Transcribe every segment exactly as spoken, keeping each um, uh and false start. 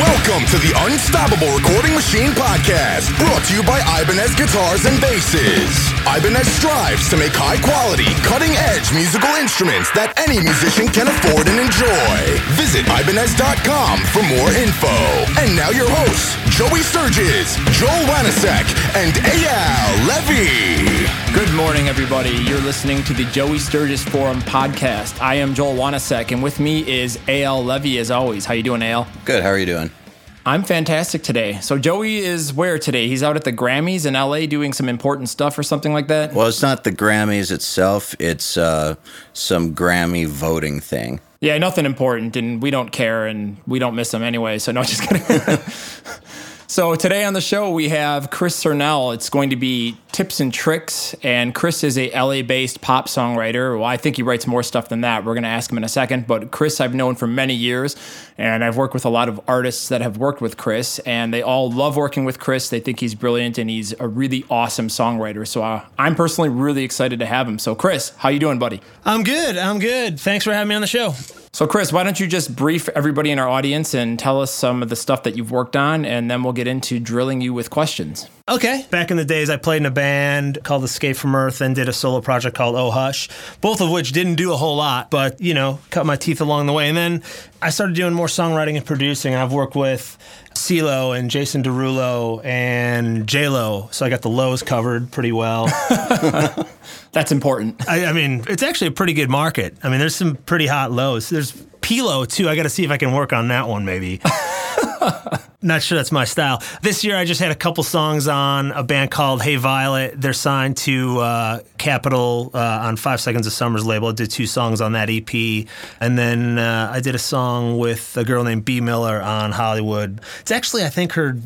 Welcome to the Unstoppable Recording Machine Podcast, brought to you by Ibanez Guitars and Basses. Ibanez strives to make high-quality, cutting-edge musical instruments that any musician can afford and enjoy. Visit Ibanez dot com for more info. And now your hosts, Joey Sturgis, Joel Wanasek, and A L. Levy. Good morning, everybody. You're listening to the Joey Sturgis Forum Podcast. I am Joel Wanasek, and with me is A L. Levy, as always. How you doing, A L? Good. How are you doing? I'm fantastic today. So Joey is where today? He's out at the Grammys in L A doing some important stuff or something like that? Well, it's not the Grammys itself. It's uh, some Grammy voting thing. Yeah, nothing important, and we don't care, and we don't miss them anyway, so no, just kidding. So today on the show, we have Chris Cernell. It's going to be tips and tricks, and Chris is a L A-based pop songwriter. Well, I think he writes more stuff than that. We're going to ask him in a second, but Chris I've known for many years, and I've worked with a lot of artists that have worked with Chris, and they all love working with Chris. They think he's brilliant, and he's a really awesome songwriter, so uh, I'm personally really excited to have him. So Chris, how you doing, buddy? I'm good. I'm good. Thanks for having me on the show. So, Chris, why don't you just brief everybody in our audience and tell us some of the stuff that you've worked on, and then we'll get into drilling you with questions. Okay. Back in the days, I played in a band called Escape from Earth and did a solo project called Oh Hush, both of which didn't do a whole lot, but, you know, cut my teeth along the way. And then I started doing more songwriting and producing, and I've worked with CeeLo and Jason Derulo and J-Lo, so I got the Lows covered pretty well. That's important. I, I mean, it's actually a pretty good market. I mean, there's some pretty hot Lows. There's P-Lo, too. I got to see if I can work on that one, maybe. Not sure that's my style. This year, I just had a couple songs on a band called Hey Violet. They're signed to uh, Capitol uh, on Five Seconds of Summer's label. I did two songs on that E P. And then uh, I did a song with a girl named B. Miller on Hollywood. It's actually, I think, her...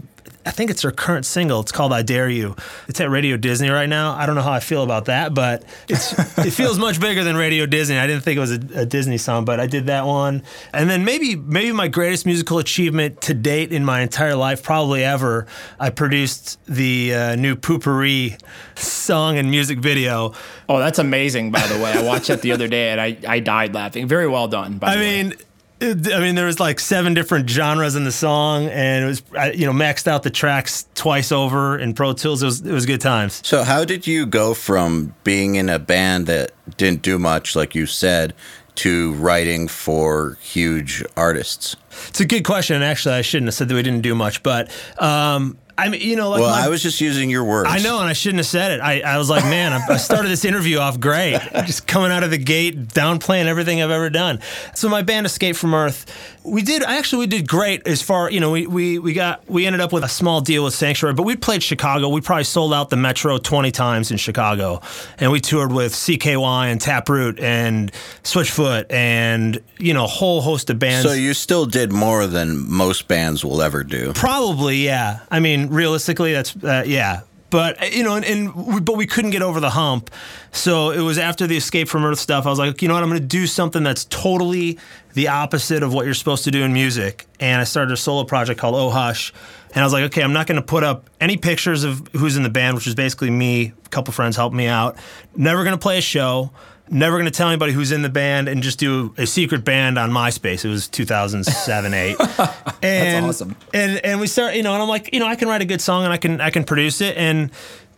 I think it's her current single. It's called I Dare You. It's at Radio Disney right now. I don't know how I feel about that, but it's, it feels much bigger than Radio Disney. I didn't think it was a, a Disney song, but I did that one. And then maybe maybe my greatest musical achievement to date in my entire life, probably ever, I produced the uh, new Poo-Pourri song and music video. Oh, that's amazing, by the way. I watched that the other day, and I, I died laughing. Very well done, by I the way. I mean... I mean, there was like seven different genres in the song, and it was, you know, maxed out the tracks twice over in Pro Tools. It was, it was good times. So how did you go from being in a band that didn't do much, like you said, to writing for huge artists? It's a good question. Actually, I shouldn't have said that we didn't do much, but... Um, I mean, you know, like well, my, I was just using your words. I know, and I shouldn't have said it. I, I was like, man, I started this interview off great. Just coming out of the gate, downplaying everything I've ever done. So my band Escape from Earth, we did, actually, we did great as far, you know, we, we, we got, we ended up with a small deal with Sanctuary, but we played Chicago. We probably sold out the Metro twenty times in Chicago. And we toured with C K Y and Taproot and Switchfoot and, you know, a whole host of bands. So you still did more than most bands will ever do. Probably, yeah. I mean, realistically, that's uh, yeah, but you know, and, and we, but we couldn't get over the hump. So it was after the Escape from Earth stuff. I was like, you know what, I'm going to do something that's totally the opposite of what you're supposed to do in music. And I started a solo project called Oh Hush. And I was like, okay, I'm not going to put up any pictures of who's in the band, which is basically me. A couple friends helped me out. Never going to play a show. Never going to tell anybody who's in the band, and just do a secret band on MySpace. It was two thousand seven, eight. And, that's awesome. And and we start, you know, and I'm like, you know, I can write a good song and I can I can produce it. And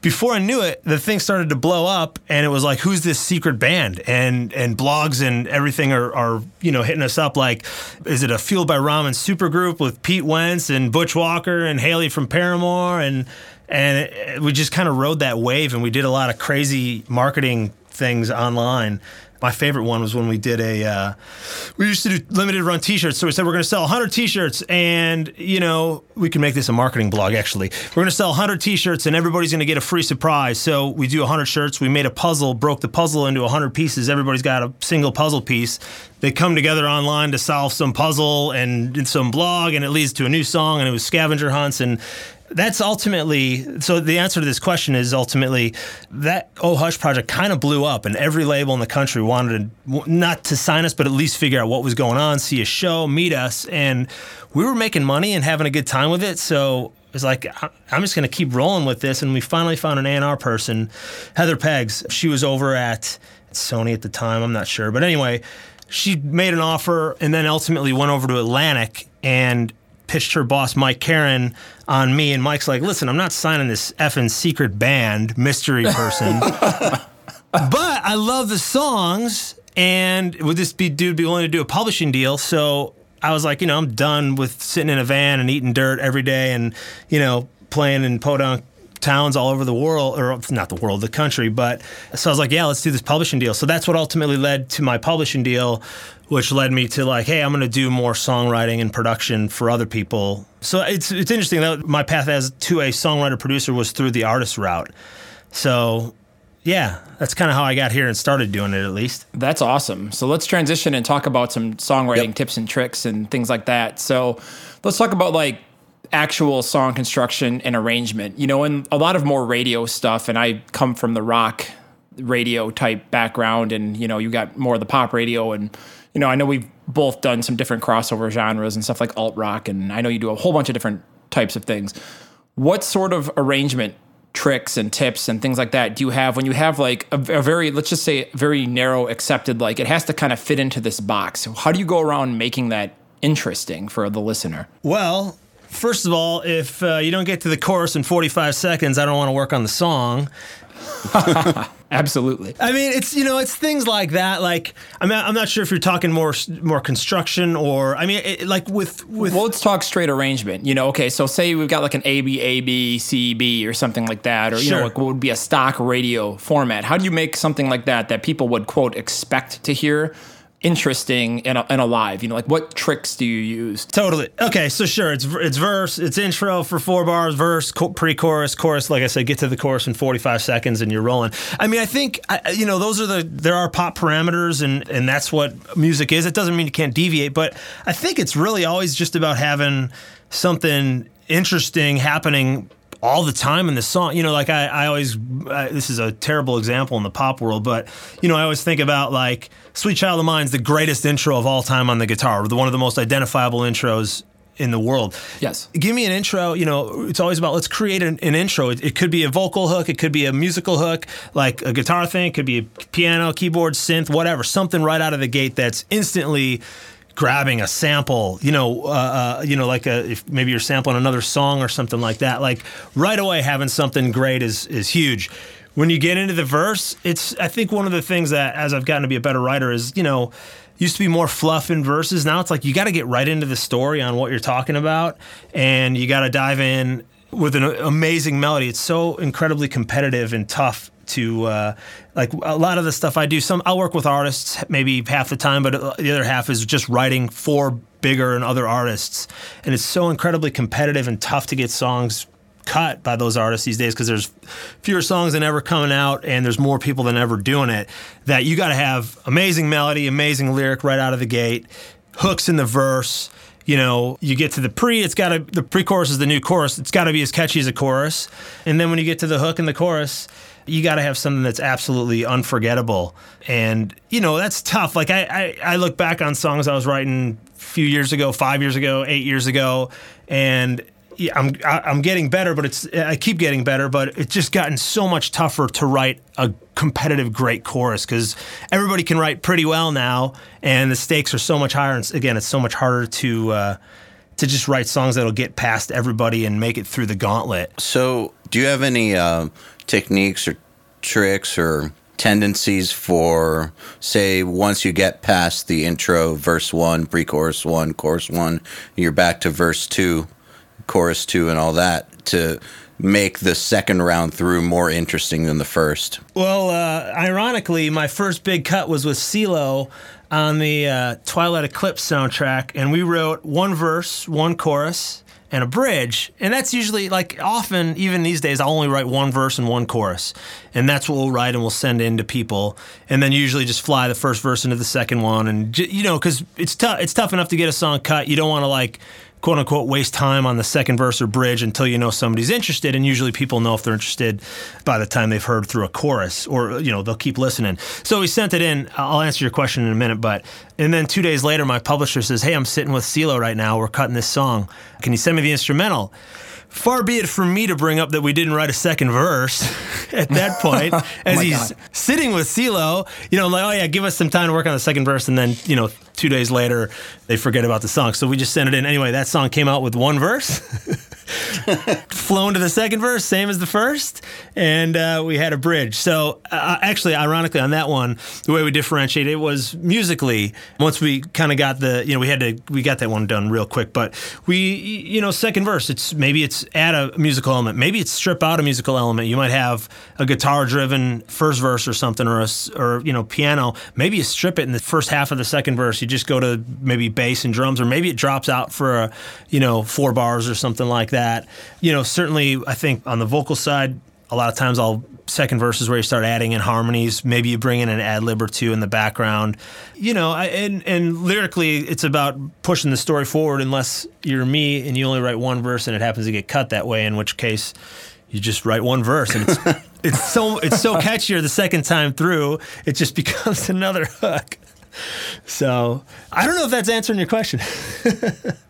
before I knew it, the thing started to blow up, and it was like, who's this secret band? And and blogs and everything are, are you know, hitting us up like, is it a Fueled by Ramen supergroup with Pete Wentz and Butch Walker and Haley from Paramore? And and it, we just kind of rode that wave, and we did a lot of crazy marketing things online. My favorite one was when we did a, uh, we used to do limited run t-shirts. So we said, we're going to sell one hundred t-shirts, and, you know, we can make this a marketing blog, actually. We're going to sell one hundred t-shirts, and everybody's going to get a free surprise. So we do one hundred shirts. We made a puzzle, broke the puzzle into one hundred pieces. Everybody's got a single puzzle piece. They come together online to solve some puzzle and some blog, and it leads to a new song, and it was scavenger hunts, and that's ultimately, so the answer to this question is ultimately that Oh Hush project kind of blew up, and every label in the country wanted to, not to sign us, but at least figure out what was going on, see a show, meet us, and we were making money and having a good time with it, so it was like, I'm just going to keep rolling with this, and we finally found an A and R person, Heather Peggs. She was over at Sony at the time, I'm not sure, but anyway, she made an offer, and then ultimately went over to Atlantic, and pitched her boss, Mike Caren, on me, and Mike's like, listen, I'm not signing this effing secret band mystery person, but I love the songs, and would this be, dude be willing to do a publishing deal? So I was like, you know, I'm done with sitting in a van and eating dirt every day and, you know, playing in podunk towns all over the world, or not the world, the country. But so I was like, yeah, let's do this publishing deal. So that's what ultimately led to my publishing deal, which led me to like, hey, I'm going to do more songwriting and production for other people. So it's it's interesting that my path as to a songwriter producer was through the artist route. So yeah, that's kind of how I got here and started doing it, at least. That's awesome. So let's transition and talk about some songwriting yep. tips and tricks and things like that. So let's talk about like actual song construction and arrangement, you know, and a lot of more radio stuff. And I come from the rock radio type background, and, you know, you got more of the pop radio, and, you know, I know we've both done some different crossover genres and stuff like alt rock. And I know you do a whole bunch of different types of things. What sort of arrangement tricks and tips and things like that do you have when you have like a, a very, let's just say very narrow accepted, like it has to kind of fit into this box? How do you go around making that interesting for the listener? Well, first of all, if uh, you don't get to the chorus in forty-five seconds, I don't want to work on the song. Absolutely. I mean, it's, you know, it's things like that. Like, I'm not, I'm not sure if you're talking more more construction or, I mean, it, like with, with... Well, let's talk straight arrangement. You know, okay, so say we've got like an A, B, A, B, C, B or something like that, or, you sure. know, like what would be a stock radio format. How do you make something like that that people would, quote, expect to hear interesting and, and alive? You know, like what tricks do you use? Totally. Okay, so sure, it's it's verse, it's intro for four bars, verse, co- pre-chorus, chorus. Like I said, get to the chorus in forty-five seconds and you're rolling. I mean, I think, I, you know, those are the, there are pop parameters, and, and that's what music is. It doesn't mean you can't deviate, but I think it's really always just about having something interesting happening all the time in the song. You know, like I, I always, I, this is a terrible example in the pop world, but, you know, I always think about like Sweet Child of Mine's the greatest intro of all time on the guitar, the one of the most identifiable intros in the world. Yes. Give me an intro, you know, it's always about, let's create an, an intro. It, it could be a vocal hook, it could be a musical hook, like a guitar thing, it could be a piano, keyboard, synth, whatever, something right out of the gate that's instantly grabbing a sample, you know, uh, uh, you know, like a, if maybe you're sampling another song or something like that. Like right away, having something great is is huge. When you get into the verse, it's, I think one of the things that as I've gotten to be a better writer is, you know, used to be more fluff in verses. Now it's like you got to get right into the story on what you're talking about, and you got to dive in with an amazing melody. It's so incredibly competitive and tough to uh, like a lot of the stuff I do. Some I'll work with artists maybe half the time, but the other half is just writing for bigger and other artists. And it's so incredibly competitive and tough to get songs cut by those artists these days, because there's fewer songs than ever coming out, and there's more people than ever doing it. That you got to have amazing melody, amazing lyric right out of the gate, hooks in the verse. You know, you get to the pre, it's got to, the pre-chorus is the new chorus. It's got to be as catchy as a chorus. And then when you get to the hook and the chorus, you got to have something that's absolutely unforgettable. And, you know, that's tough. Like, I, I, I look back on songs I was writing a few years ago, five years ago, eight years ago, and I'm I'm getting better, but it's I keep getting better, but it's just gotten so much tougher to write a competitive, great chorus, because everybody can write pretty well now, and the stakes are so much higher. And again, it's so much harder to uh, to just write songs that'll get past everybody and make it through the gauntlet. So, do you have any uh, techniques or tricks or tendencies for, say, once you get past the intro, verse one, pre-chorus one, chorus one, you're back to verse two, chorus two, and all that, to make the second round through more interesting than the first? Well, uh, ironically, my first big cut was with CeeLo on the uh, Twilight Eclipse soundtrack, and we wrote one verse, one chorus, and a bridge. And that's usually, like, often, even these days, I'll only write one verse and one chorus. And that's what we'll write and we'll send in to people. And then usually just fly the first verse into the second one. And, you know, because it's, t- it's tough enough to get a song cut. You don't want to, like, quote-unquote, waste time on the second verse or bridge until you know somebody's interested, and usually people know if they're interested by the time they've heard through a chorus, or, you know, they'll keep listening. So we sent it in. I'll answer your question in a minute, but... And then two days later, my publisher says, hey, I'm sitting with CeeLo right now. We're cutting this song. Can you send me the instrumental? Far be it from me to bring up that we didn't write a second verse at that point, as oh he's God. sitting with CeeLo, you know, like, oh yeah, give us some time to work on the second verse, and then, you know, two days later, they forget about the song. So we just sent it in. Anyway, that song came out with one verse, flown to the second verse, same as the first, and uh, we had a bridge. So uh, actually, ironically, on that one, the way we differentiated it was musically. Once we kind of got the, you know, we had to, we got that one done real quick, but we, you know, second verse, it's maybe it's add a musical element. Maybe it's strip out a musical element. You might have a guitar-driven first verse or something, or a, or you know, piano. Maybe you strip it in the first half of the second verse. You just go to maybe bass and drums, or maybe it drops out for a, you know, four bars or something like that. You know, certainly I think on the vocal side, a lot of times I'll second verses where you start adding in harmonies. Maybe you bring in an ad lib or two in the background. You know, I, and and lyrically, it's about pushing the story forward. Unless you're me and you only write one verse and it happens to get cut that way, in which case you just write one verse and it's it's so it's so catchier the second time through. It just becomes another hook. So I don't know if that's answering your question.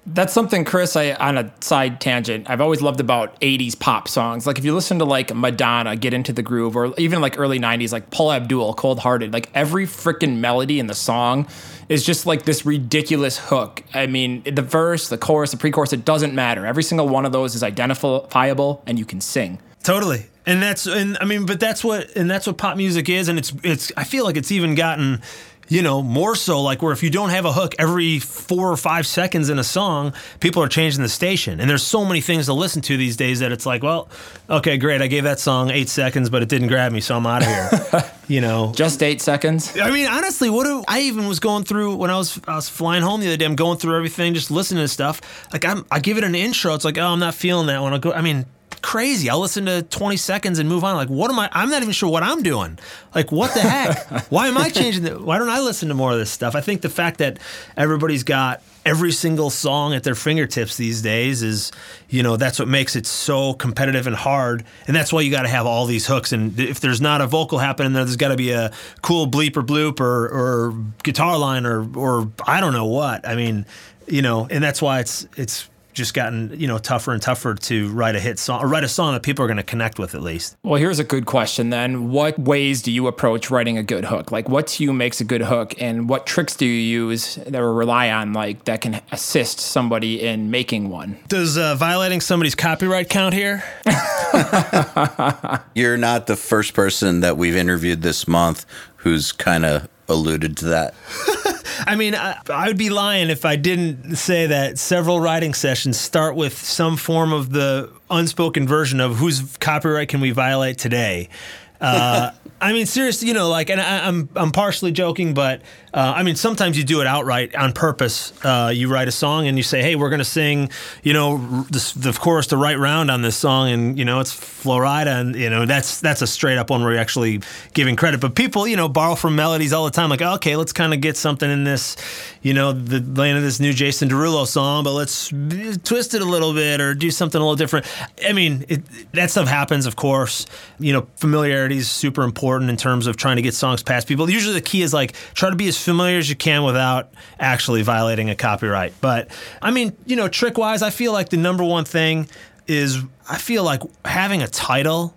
That's something, Chris, I, on a side tangent, I've always loved about eighties pop songs. Like if you listen to like Madonna, Get Into the Groove, or even like early nineties, like Paula Abdul, Cold Hearted, like every freaking melody in the song is just like this ridiculous hook. I mean, the verse, the chorus, the pre-chorus, it doesn't matter. Every single one of those is identifiable and you can sing. Totally. And that's, and I mean, but that's what, and that's what pop music is. And it's, it's, I feel like it's even gotten, you know, more so like where if you don't have a hook every four or five seconds in a song, people are changing the station. And there's so many things to listen to these days that it's like, well, okay, great. I gave that song eight seconds, but it didn't grab me, so I'm out of here. You know, just eight seconds. I mean, honestly, what do, I even was going through when I was I was flying home the other day. I'm going through everything, just listening to stuff. Like I'm, I give it an intro. It's like, oh, I'm not feeling that one. I'll go. I mean, crazy. I'll listen to twenty seconds and move on. Like, what am I? I'm not even sure what I'm doing. Like, what the heck? Why am I changing the, why don't I listen to more of this stuff? I think the fact that everybody's got every single song at their fingertips these days is, you know, that's what makes it so competitive and hard. And that's why you got to have all these hooks. And if there's not a vocal happening there, there's got to be a cool bleep or bloop or, or guitar line or, or I don't know what. I mean, you know, and that's why it's, it's, just gotten, you know, tougher and tougher to write a hit song or write a song that people are going to connect with at least. Well, here's a good question then. What ways do you approach writing a good hook? Like what to you makes a good hook and what tricks do you use or rely on like that can assist somebody in making one? Does uh, violating somebody's copyright count here? You're not the first person that we've interviewed this month who's kind of alluded to that. I mean, I, I would be lying if I didn't say that several writing sessions start with some form of the unspoken version of whose copyright can we violate today? Uh, I mean, seriously, you know, like, and I, I'm I'm partially joking, but uh, I mean, sometimes you do it outright on purpose. Uh, you write a song and you say, hey, we're going to sing, you know, this, the chorus to right round on this song. And, you know, it's Flo Rida. And, you know, that's that's a straight up one where you're actually giving credit. But people, you know, borrow from melodies all the time. Like, okay, let's kind of get something in this, you know, the lane of this new Jason Derulo song, but let's twist it a little bit or do something a little different. I mean, it, that stuff happens, of course. You know, familiarity is super important. In terms of trying to get songs past people. Usually the key is like try to be as familiar as you can without actually violating a copyright. But I mean, you know, trick wise, I feel like the number one thing is I feel like having a title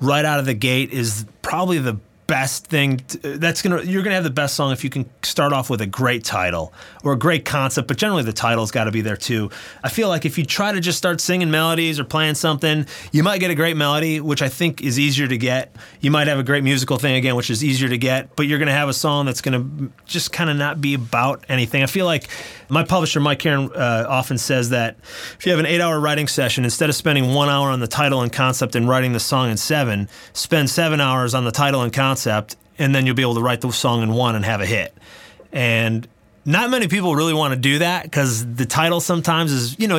right out of the gate is probably the best thing to, that's gonna you're gonna have the best song if you can start off with a great title or a great concept, but generally the title's got to be there too. I feel like if you try to just start singing melodies or playing something, you might get a great melody, which I think is easier to get. You might have a great musical thing again, which is easier to get, but you're gonna have a song that's gonna just kind of not be about anything. I feel like my publisher Mike Caren uh, often says that if you have an eight-hour writing session, instead of spending one hour on the title and concept and writing the song in seven, spend seven hours on the title and concept. Concept, and then you'll be able to write the song in one and have a hit. And not many people really want to do that because the title sometimes is, you know,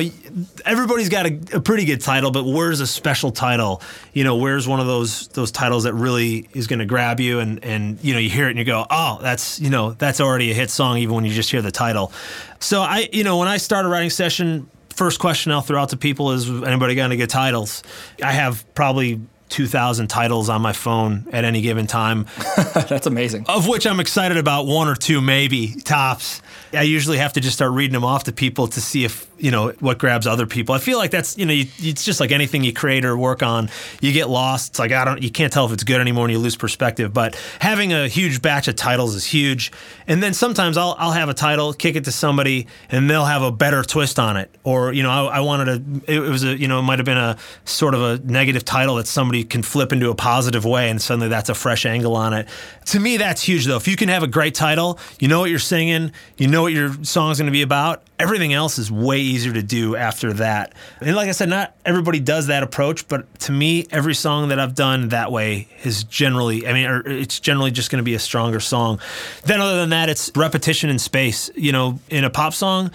everybody's got a, a pretty good title, but where's a special title? You know, where's one of those those titles that really is going to grab you and, and, you know, you hear it and you go, oh, that's, you know, that's already a hit song even when you just hear the title. So I, you know, when I start a writing session, first question I'll throw out to people is, anybody got any good titles? I have probably two thousand titles on my phone at any given time. That's amazing. Of which I'm excited about one or two, maybe, tops. I usually have to just start reading them off to people to see if you know, what grabs other people. I feel like that's, you know, you, it's just like anything you create or work on, you get lost. It's like, I don't, you can't tell if it's good anymore and you lose perspective. But having a huge batch of titles is huge. And then sometimes I'll, I'll have a title, kick it to somebody, and they'll have a better twist on it. Or, you know, I, I wanted to, it was a, you know, it might've been a sort of a negative title that somebody can flip into a positive way. And suddenly that's a fresh angle on it. To me, that's huge though. If you can have a great title, you know what you're singing, you know what your song's going to be about, everything else is way easier to do after that. And like I said, not everybody does that approach, but to me, every song that I've done that way is generally, I mean, or it's generally just going to be a stronger song. Then other than that, it's repetition in space. You know, in a pop song,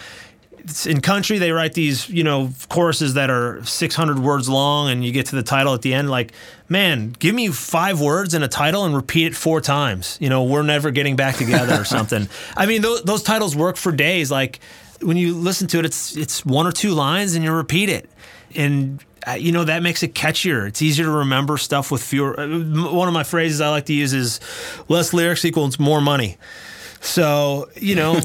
it's in country, they write these, you know, choruses that are six hundred words long, and you get to the title at the end, like, man, give me five words in a title and repeat it four times. You know, we're never getting back together or something. I mean, th- those titles work for days. Like, when you listen to it, it's it's one or two lines and you repeat it. And, uh, you know, that makes it catchier. It's easier to remember stuff with fewer. Uh, one of my phrases I like to use is less lyrics equals more money. So, you know,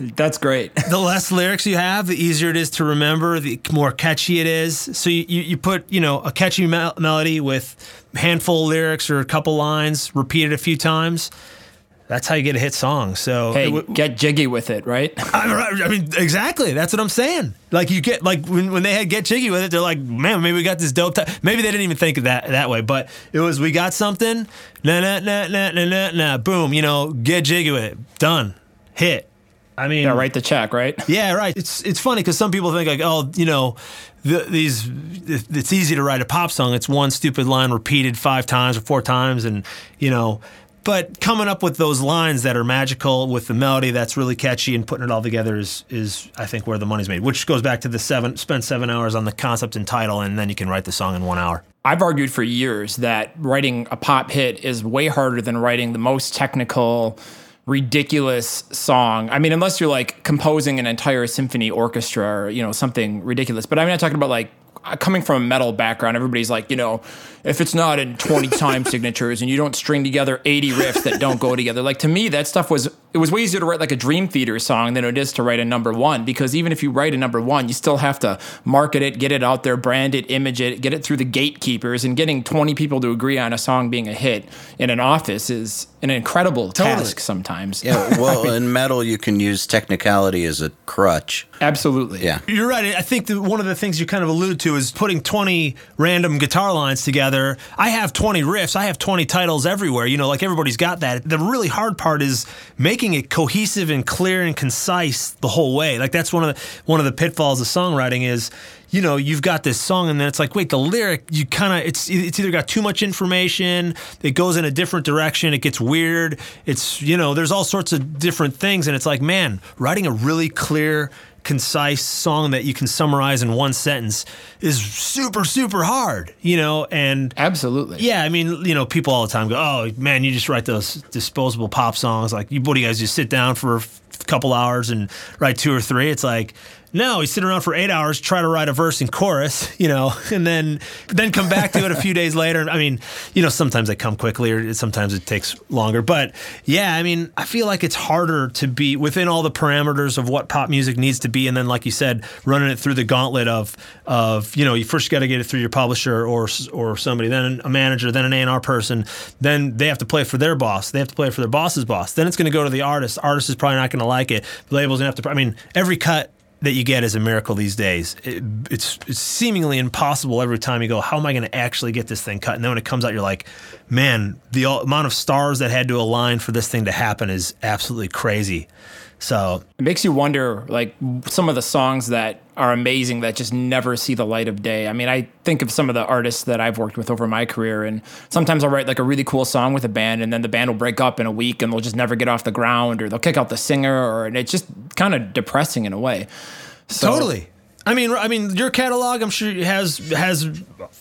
that's great. The less lyrics you have, the easier it is to remember, the more catchy it is. So you, you, you put, you know, a catchy me- melody with a handful of lyrics or a couple lines, repeat it a few times. That's how you get a hit song. So hey, w- get jiggy with it, right? I, I mean, exactly. That's what I'm saying. Like you get, like when, when they had get jiggy with it, they're like, man, maybe we got this dope. T-. Maybe they didn't even think of that that way, but it was we got something. Nah, nah, nah, nah, nah, nah, nah. Boom. You know, get jiggy with it. Done. Hit. I mean, yeah, write the check, right? Yeah, right. It's it's funny because some people think like, oh, you know, the, these it's easy to write a pop song. It's one stupid line repeated five times or four times, and you know. But coming up with those lines that are magical with the melody that's really catchy and putting it all together is, is I think, where the money's made, which goes back to the seven, spend seven hours on the concept and title, and then you can write the song in one hour. I've argued for years that writing a pop hit is way harder than writing the most technical, ridiculous song. I mean, unless you're, like, composing an entire symphony orchestra or, you know, something ridiculous. But I'm not talking about, like, coming from a metal background, everybody's like, you know, if it's not in twenty time signatures and you don't string together eighty riffs that don't go together, like to me, that stuff was, it was way easier to write like a Dream Theater song than it is to write a number one, because even if you write a number one, you still have to market it, get it out there, brand it, image it, get it through the gatekeepers, and getting twenty people to agree on a song being a hit in an office is an incredible totally. task sometimes. Yeah, well, I mean, in metal, you can use technicality as a crutch. Absolutely. Yeah. You're right. I think that one of the things you kind of alluded to is putting twenty random guitar lines together. I have twenty riffs. I have twenty titles everywhere. You know, like everybody's got that. The really hard part is making it cohesive and clear and concise the whole way. Like that's one of the, one of the pitfalls of songwriting is, you know, you've got this song and then it's like, wait, the lyric, you kind of, it's it's either got too much information, it goes in a different direction, it gets weird, it's, you know, there's all sorts of different things. And it's like, man, writing a really clear, concise song that you can summarize in one sentence is super, super hard, you know, and... Absolutely. Yeah, I mean, you know, people all the time go, oh, man, you just write those disposable pop songs, like, you, what do you guys, just sit down for a couple hours and write two or three? It's like... No, you sit around for eight hours, try to write a verse and chorus, you know, and then then come back to it a few days later. I mean, you know, sometimes they come quickly or sometimes it takes longer. But, yeah, I mean, I feel like it's harder to be within all the parameters of what pop music needs to be. And then, like you said, running it through the gauntlet of, of you know, you first got to get it through your publisher or or somebody, then a manager, then an A and R person. Then they have to play for their boss. They have to play for their boss's boss. Then it's going to go to the artist. Artist is probably not going to like it. The label's going to have to – I mean, every cut – that you get is a miracle these days. It, it's, it's seemingly impossible every time you go, how am I going to actually get this thing cut? And then when it comes out, you're like, man, the amount of stars that had to align for this thing to happen is absolutely crazy. So it makes you wonder, like, some of the songs that are amazing that just never see the light of day. I mean, I think of some of the artists that I've worked with over my career, and sometimes I'll write like a really cool song with a band, and then the band will break up in a week and they'll just never get off the ground, or they'll kick out the singer, or and it's just kind of depressing in a way. So, totally. I mean, I mean, your catalog, I'm sure, has has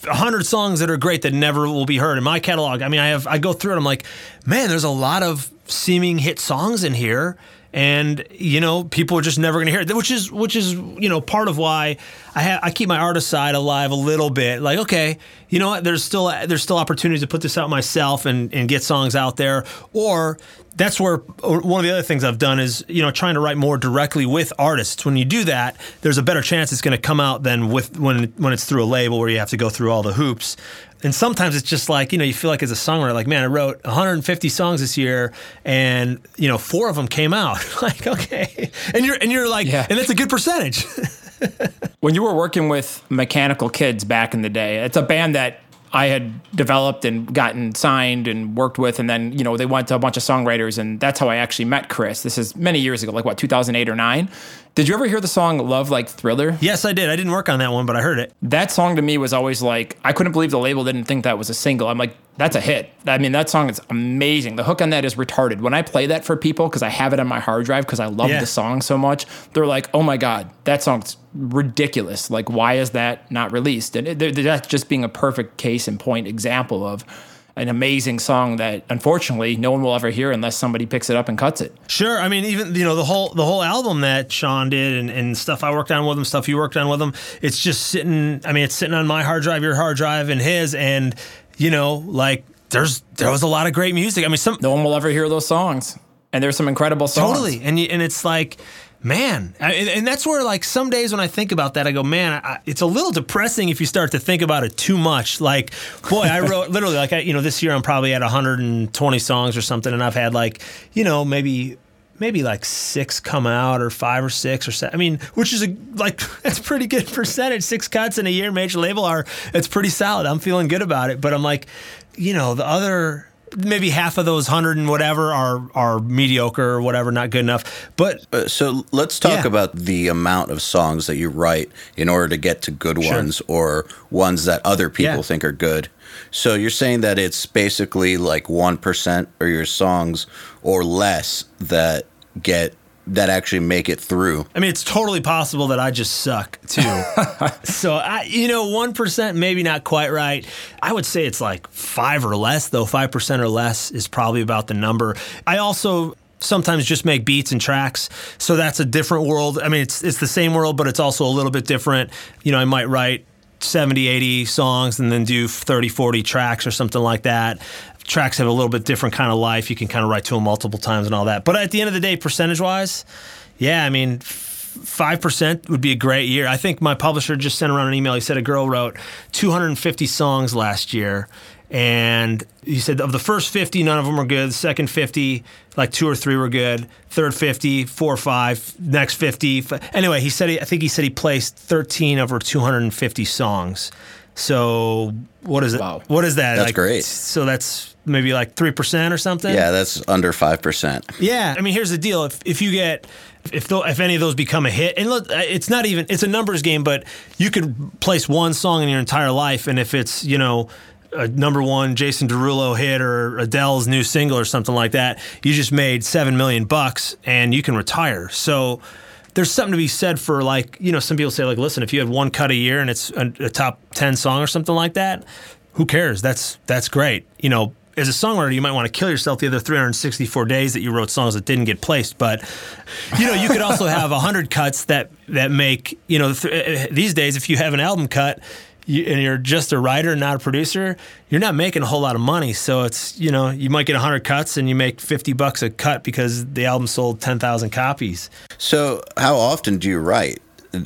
a hundred songs that are great that never will be heard. In my catalog, I mean, I have I go through it. I'm like, man, there's a lot of seeming hit songs in here. And, you know, people are just never going to hear it, which is, which is, you know, part of why I ha- I keep my artist side alive a little bit. Like, okay, you know what, there's still, there's still opportunities to put this out myself and, and get songs out there. Or that's where one of the other things I've done is, you know, trying to write more directly with artists. When you do that, there's a better chance it's going to come out than with when when it's through a label where you have to go through all the hoops. And sometimes it's just like, you know, you feel like as a songwriter, like, man, I wrote one hundred fifty songs this year and, you know, four of them came out. Like, okay. And you're, and you're like, yeah. And that's a good percentage. When you were working with Mechanical Kids back in the day, it's a band that I had developed and gotten signed and worked with. And then, you know, they went to a bunch of songwriters, and that's how I actually met Chris. This is many years ago, like what, two thousand eight or nine? Did you ever hear the song Love Like Thriller? Yes, I did. I didn't work on that one, but I heard it. That song to me was always like, I couldn't believe the label didn't think that was a single. I'm like, that's a hit. I mean, that song is amazing. The hook on that is retarded. When I play that for people, because I have it on my hard drive, because I love yeah. the song so much, they're like, oh my God, that song's ridiculous. Like, why is that not released? And it, they're, they're, that's just being a perfect case in point example of an amazing song that unfortunately no one will ever hear unless somebody picks it up and cuts it. Sure. I mean, even, you know, the whole the whole album that Sean did and, and stuff I worked on with him, stuff you worked on with him, it's just sitting, I mean, it's sitting on my hard drive, your hard drive, and his, and, you know, like, there's there was a lot of great music. I mean, some... No one will ever hear those songs, and there's some incredible songs. Totally. And, and it's like... Man, and, and that's where, like, some days when I think about that, I go, man, I, it's a little depressing if you start to think about it too much. Like, boy, I wrote, literally, like, I, you know, this year I'm probably at one hundred twenty songs or something, and I've had, like, you know, maybe... maybe like six come out, or five or six or seven. I mean, which is a, like, that's a pretty good percentage. Six cuts in a year, major label, are, it's pretty solid. I'm feeling good about it. But I'm like, you know, the other, maybe half of those hundred and whatever are, are mediocre or whatever, not good enough. But uh, so let's talk yeah. about the amount of songs that you write in order to get to good sure. ones, or ones that other people yeah. think are good. So you're saying that it's basically like one percent of your songs or less that get that actually make it through. I mean, it's totally possible that I just suck too. So I, you know, one percent maybe not quite right. I would say it's like five or less, though. five percent or less is probably about the number. I also sometimes just make beats and tracks. So that's a different world. I mean, it's it's the same world, but it's also a little bit different. You know, I might write seventy, eighty songs and then do thirty, forty tracks or something like that. Tracks have a little bit different kind of life. You can kind of write to them multiple times and all that. But at the end of the day, percentage-wise, yeah, I mean, five percent would be a great year. I think my publisher just sent around an email. He said a girl wrote two hundred fifty songs last year. And he said of the first fifty, none of them were good. The second fifty, like two or three were good. Third fifty, four or five. Next fifty. F- anyway, he said he, I think he said he placed thirteen of her two hundred fifty songs. So what is it? Wow. What is that? That's like, great. So that's maybe like three percent or something? Yeah, that's under five percent. Yeah. I mean, here's the deal. If if you get... If th- if any of those become a hit, and look, it's not even, it's a numbers game, but you could place one song in your entire life, and if it's, you know, a number one Jason Derulo hit or Adele's new single or something like that, you just made seven million bucks, and you can retire. So there's something to be said for, like, you know, some people say, like, listen, if you have one cut a year and it's a, a top ten song or something like that, who cares? That's that's great, you know. As a songwriter, you might want to kill yourself the other three hundred sixty-four days that you wrote songs that didn't get placed. But, you know, you could also have one hundred cuts that, that make, you know, th- these days, if you have an album cut you, and you're just a writer and not a producer, you're not making a whole lot of money. So it's, you know, you might get one hundred cuts and you make fifty bucks a cut because the album sold ten thousand copies. So how often do you write?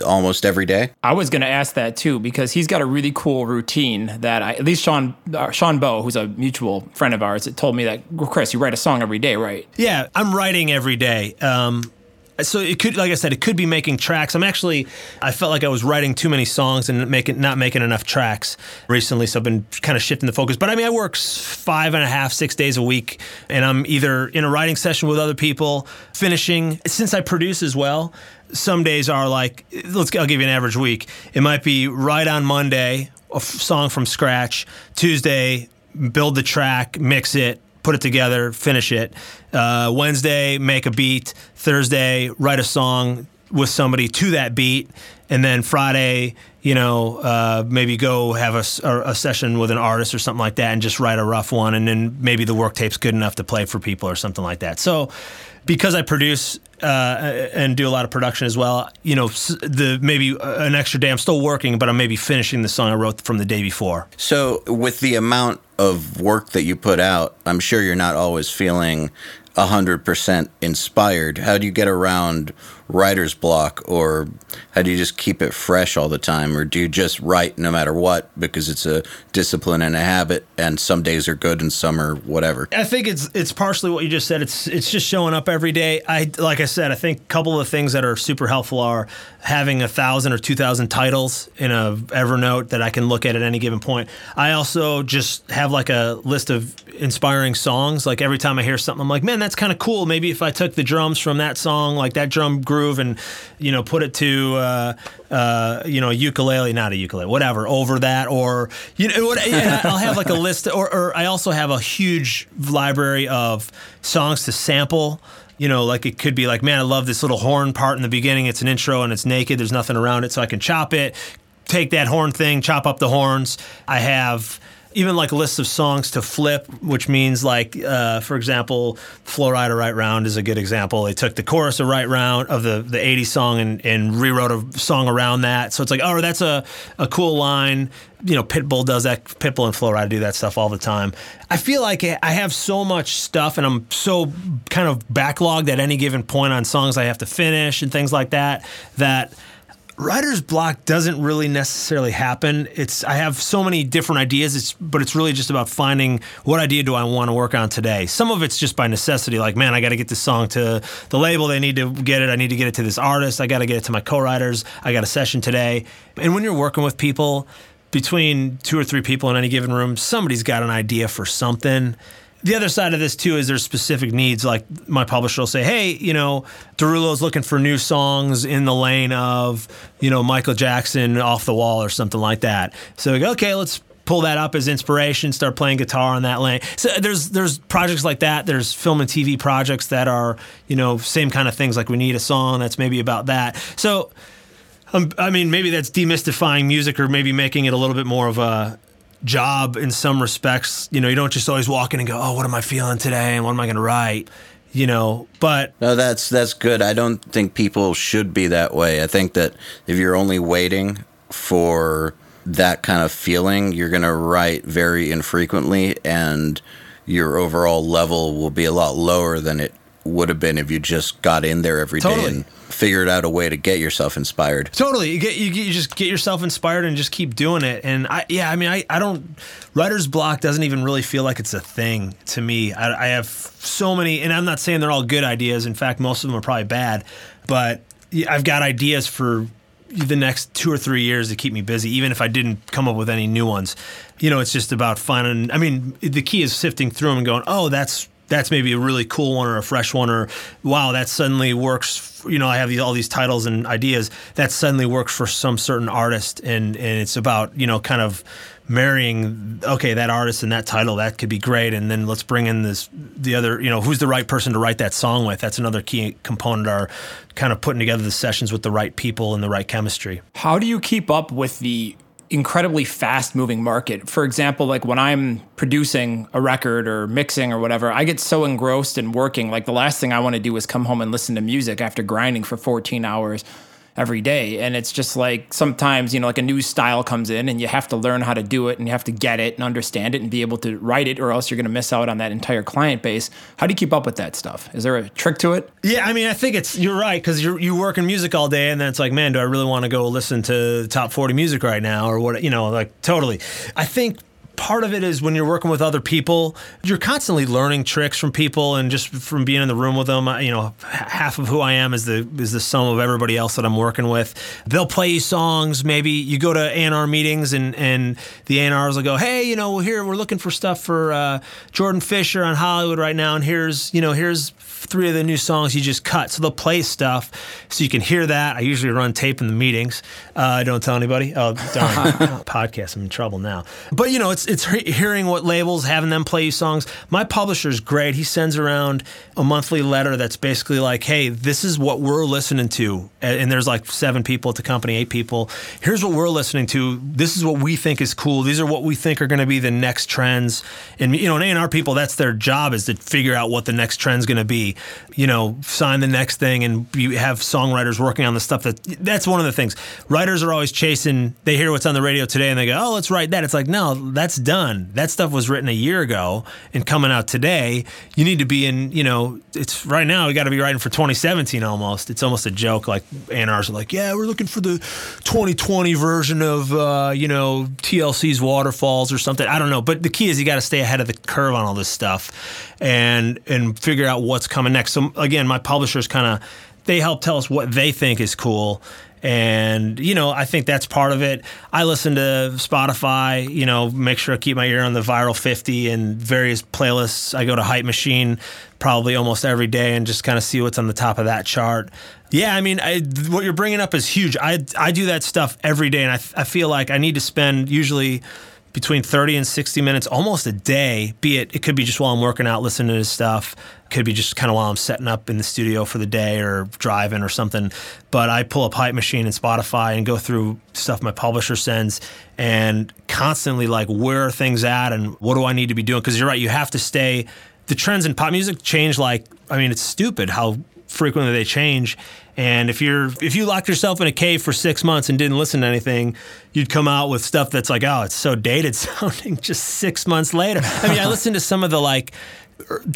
Almost every day. I was going to ask that too, because he's got a really cool routine that I, at least Sean uh, Sean Bowe, who's a mutual friend of ours, it told me that, well, Chris, you write a song every day, right? Yeah, I'm writing every day. Um, so it could, like I said, it could be making tracks. I'm actually, I felt like I was writing too many songs and making not making enough tracks recently, so I've been kind of shifting the focus. But I mean, I work five and a half, six days a week, and I'm either in a writing session with other people, finishing, since I produce as well. Some days are like, let's. I'll give you an average week. It might be right on Monday, a f- song from scratch. Tuesday, build the track, mix it, put it together, finish it. Uh, Wednesday, make a beat. Thursday, write a song with somebody to that beat. And then Friday, you know, uh, maybe go have a, a session with an artist or something like that and just write a rough one. And then maybe the work tape's good enough to play for people or something like that. So because I produce uh, and do a lot of production as well, you know, the maybe an extra day I'm still working, but I'm maybe finishing the song I wrote from the day before. So with the amount of work that you put out, I'm sure you're not always feeling one hundred percent inspired? How do you get around writer's block, or how do you just keep it fresh all the time? Or do you just write no matter what because it's a discipline and a habit, and some days are good and some are whatever? I think it's it's partially what you just said. It's it's just showing up every day. I Like I said, I think a couple of things that are super helpful are having a thousand or two thousand titles in a Evernote that I can look at at any given point. I also just have like a list of inspiring songs. Like every time I hear something, I'm like, man, that's kind of cool. Maybe if I took the drums from that song, like that drum group, and, you know, put it to, uh, uh, you know, ukulele, not a ukulele, whatever, over that, or, you know, I'll have like a list, or, or I also have a huge library of songs to sample. You know, like it could be like, man, I love this little horn part in the beginning. It's an intro and it's naked. There's nothing around it, so I can chop it, take that horn thing, chop up the horns. I have even like lists of songs to flip, which means like, uh, for example, Flo Rida "Right Round" is a good example. They took the chorus of "Right Round" of the, the eighties song and, and rewrote a song around that. So it's like, oh, that's a, a cool line. You know, Pitbull does that. Pitbull and Flo Rida do that stuff all the time. I feel like I have so much stuff, and I'm so kind of backlogged at any given point on songs I have to finish and things like that, that writer's block doesn't really necessarily happen. It's I have so many different ideas, it's, but it's really just about finding what idea do I want to work on today. Some of it's just by necessity, like, man, I got to get this song to the label. They need to get it. I need to get it to this artist. I got to get it to my co-writers. I got a session today. And when you're working with people, between two or three people in any given room, somebody's got an idea for something. The other side of this, too, is there's specific needs. Like my publisher will say, hey, you know, Derulo's looking for new songs in the lane of, you know, Michael Jackson, Off the Wall, or something like that. So we go, okay, let's pull that up as inspiration, start playing guitar on that lane. So there's there's projects like that. There's film and T V projects that are, you know, same kind of things. Like we need a song that's maybe about that. So, um, I mean, maybe that's demystifying music, or maybe making it a little bit more of a job in some respects. You know, you don't just always walk in and go, oh, what am I feeling today and what am I going to write? You know, but no, that's that's good. I don't think people should be that way. I think that if you're only waiting for that kind of feeling, you're going to write very infrequently, and your overall level will be a lot lower than it would have been if you just got in there every totally. day and figured out a way to get yourself inspired. Totally. You get you, get, you just get yourself inspired and just keep doing it. And I, yeah, I mean, I, I don't, writer's block doesn't even really feel like it's a thing to me. I, I have so many, and I'm not saying they're all good ideas. In fact, most of them are probably bad, but I've got ideas for the next two or three years to keep me busy, even if I didn't come up with any new ones. You know, it's just about finding, I mean, the key is sifting through them and going, oh, that's, that's maybe a really cool one or a fresh one, or, wow, that suddenly works. You know, I have these, all these titles and ideas. That suddenly works for some certain artist, and, and it's about, you know, kind of marrying, okay, that artist and that title, that could be great, and then let's bring in this, the other, you know, who's the right person to write that song with? That's another key component, are kind of putting together the sessions with the right people and the right chemistry. How do you keep up with the incredibly fast-moving market? For example, like when I'm producing a record or mixing or whatever, I get so engrossed in working. Like the last thing I want to do is come home and listen to music after grinding for fourteen hours every day. And it's just like sometimes, you know, like a new style comes in and you have to learn how to do it, and you have to get it and understand it and be able to write it, or else you're going to miss out on that entire client base. How do you keep up with that stuff? Is there a trick to it? Yeah, I mean, I think it's, you're right, because you you work in music all day, and then it's like, man, do I really want to go listen to top forty music right now, or what, you know, like totally. I think part of it is when you're working with other people, you're constantly learning tricks from people, and just from being in the room with them. You know, half of who I am is the is the sum of everybody else that I'm working with. They'll play you songs. Maybe you go to A and R meetings, and, and the A and Rs will go, hey, you know, we're here, we're looking for stuff for uh, Jordan Fisher on Hollywood right now, and here's, you know, here's three of the new songs you just cut. So they'll play stuff so you can hear that. I usually run tape in the meetings. I uh, don't tell anybody. Oh, darn. Podcast, I'm in trouble now. But, you know, it's It's hearing what labels, having them play you songs. My publisher's great. He sends around a monthly letter that's basically like, hey, this is what we're listening to. And there's like seven people at the company, eight people. Here's what we're listening to. This is what we think is cool. These are what we think are going to be the next trends. And, you know, and A and R people, that's their job, is to figure out what the next trend's going to be. You know, sign the next thing, and you have songwriters working on the stuff. That That's one of the things. Writers are always chasing, they hear what's on the radio today and they go, oh, let's write that. It's like, no, that's done. That stuff was written a year ago and coming out today. You need to be in, you know, it's right now, we got to be writing for twenty seventeen almost. It's almost a joke. Like A and R's are like, yeah, we're looking for the twenty twenty version of, uh, you know, T L C's Waterfalls or something. I don't know. But the key is you got to stay ahead of the curve on all this stuff and, and figure out what's coming next. So again, my publishers kind of, they help tell us what they think is cool. And, you know, I think that's part of it. I listen to Spotify, you know, make sure I keep my ear on the Viral fifty and various playlists. I go to Hype Machine probably almost every day and just kind of see what's on the top of that chart. Yeah, I mean, I, what you're bringing up is huge. I, I do that stuff every day, and I, I feel like I need to spend usually between thirty and sixty minutes, almost a day, be it, it could be just while I'm working out, listening to stuff, could be just kind of while I'm setting up in the studio for the day or driving or something. But I pull up Hype Machine and Spotify and go through stuff my publisher sends and constantly like, where are things at and what do I need to be doing? Because you're right, you have to stay, the trends in pop music change like, I mean, it's stupid how frequently they change. And if you're if you locked yourself in a cave for six months and didn't listen to anything, you'd come out with stuff that's like, oh, it's so dated sounding just six months later. I mean, I listened to some of the like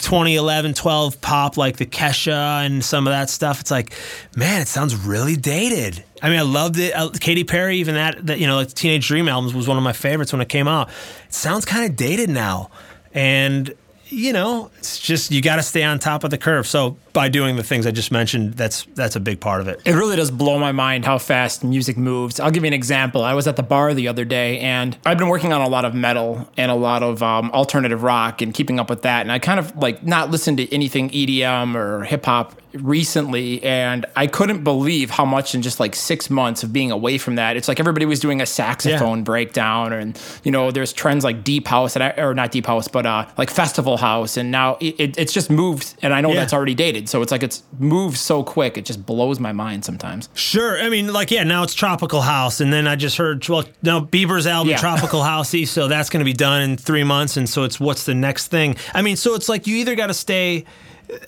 twenty eleven, twelve pop, like the Kesha and some of that stuff. It's like, man, it sounds really dated. I mean, I loved it. Uh, Katy Perry, even that, that, you know, like the Teenage Dream albums was one of my favorites when it came out. It sounds kind of dated now. And you know, it's just, you got to stay on top of the curve. So by doing the things I just mentioned, that's that's a big part of it. It really does blow my mind how fast music moves. I'll give you an example. I was at the bar the other day, and I've been working on a lot of metal and a lot of um, alternative rock and keeping up with that. And I kind of like not listened to anything E D M or hip hop recently, and I couldn't believe how much in just like six months of being away from that, it's like everybody was doing a saxophone yeah. breakdown, and you know, there's trends like deep house, and I, or not deep house, but uh, like festival house, and now it, it, it's just moved, and I know yeah. that's already dated, so it's like it's moved so quick, it just blows my mind sometimes. Sure, I mean, like yeah, now it's tropical house, and then I just heard well, now Bieber's album yeah. Tropical Housey, so that's going to be done in three months, and so it's what's the next thing? I mean, so it's like you either got to stay.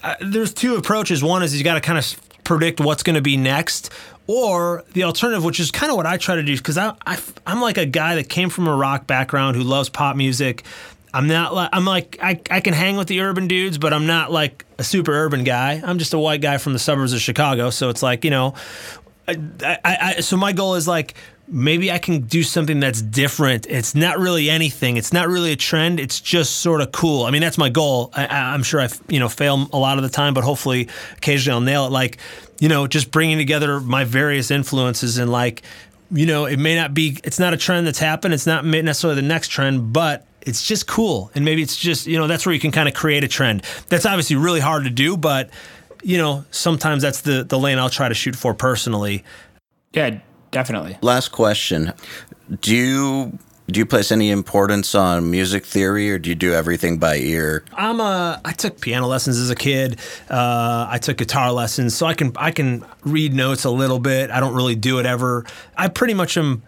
Uh, there's two approaches. One is you got to kind of predict what's going to be next, or the alternative, which is kind of what I try to do, because I, I, I'm like a guy that came from a rock background who loves pop music. I'm not like, I'm like, I, I can hang with the urban dudes, but I'm not like a super urban guy. I'm just a white guy from the suburbs of Chicago. So it's like, you know, I, I, I so my goal is like, maybe I can do something that's different. It's not really anything. It's not really a trend. It's just sort of cool. I mean, that's my goal. I, I'm sure I, you know, fail a lot of the time, but hopefully occasionally I'll nail it. Like, you know, just bringing together my various influences and like, you know, it may not be, it's not a trend that's happened. It's not necessarily the next trend, but it's just cool. And maybe it's just, you know, that's where you can kind of create a trend. That's obviously really hard to do, but you know, sometimes that's the, the lane I'll try to shoot for personally. Yeah. Definitely. Last question. Do you do you place any importance on music theory, or do you do everything by ear? I'm a I took piano lessons as a kid. Uh, I took guitar lessons, so I can I can read notes a little bit. I don't really do it ever. I pretty much am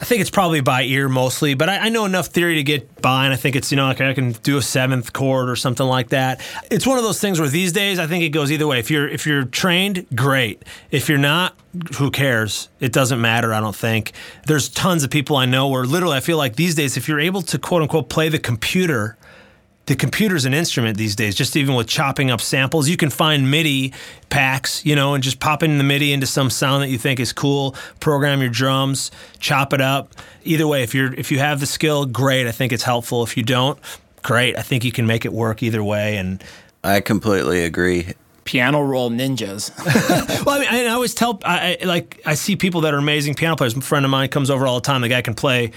I think it's probably by ear mostly, but I, I know enough theory to get by, and I think it's, you know, like I can do a seventh chord or something like that. It's one of those things where these days I think it goes either way. If you're if you're trained, great. If you're not, who cares? It doesn't matter, I don't think. There's tons of people I know where literally I feel like these days if you're able to quote-unquote play the computer, the computer's an instrument these days, just even with chopping up samples. You can find MIDI packs, you know, and just pop in the MIDI into some sound that you think is cool, program your drums, chop it up. Either way, if you're if you have the skill, great. I think it's helpful. If you don't, great. I think you can make it work either way. And I completely agree. Piano roll ninjas. Well, I mean, I always tell, I, I like, I see people that are amazing piano players. A friend of mine comes over all the time. The guy can play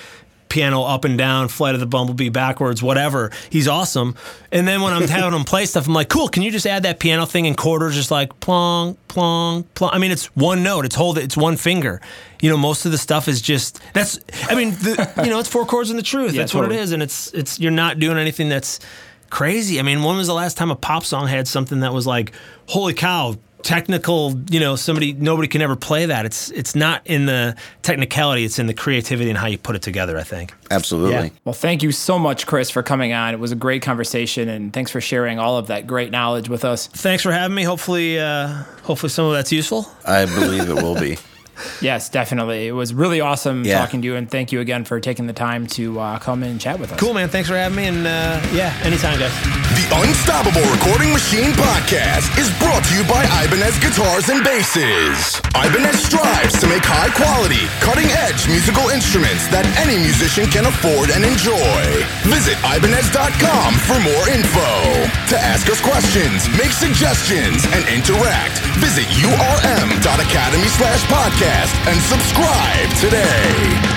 piano up and down, Flight of the Bumblebee backwards, whatever. He's awesome. And then when I'm having him play stuff, I'm like, cool, can you just add that piano thing in quarters? Just like plong, plong, plong. I mean, it's one note. It's hold. It's one finger. You know, most of the stuff is just, that's, I mean, the, you know, it's four chords and the truth. Yeah, that's totally what it is. And it's, it's, you're not doing anything that's crazy. I mean, when was the last time a pop song had something that was like, holy cow, technical, you know, somebody, nobody can ever play that. It's it's not in the technicality, it's in the creativity and how you put it together, I think. Absolutely. Yeah. Well, thank you so much, Chris, for coming on. It was a great conversation, and thanks for sharing all of that great knowledge with us. Thanks for having me. Hopefully, uh, hopefully some of that's useful. I believe it will be. Yes, definitely. It was really awesome yeah. talking to you, and thank you again for taking the time to uh, come and chat with us. Cool, man. Thanks for having me, and uh, yeah, anytime, guys. The Unstoppable Recording Machine Podcast is brought to you by Ibanez Guitars and Basses. Ibanez strives to make high-quality, cutting-edge musical instruments that any musician can afford and enjoy. Visit Ibanez dot com for more info. To ask us questions, make suggestions, and interact, visit U R M dot academy slash podcast and subscribe today.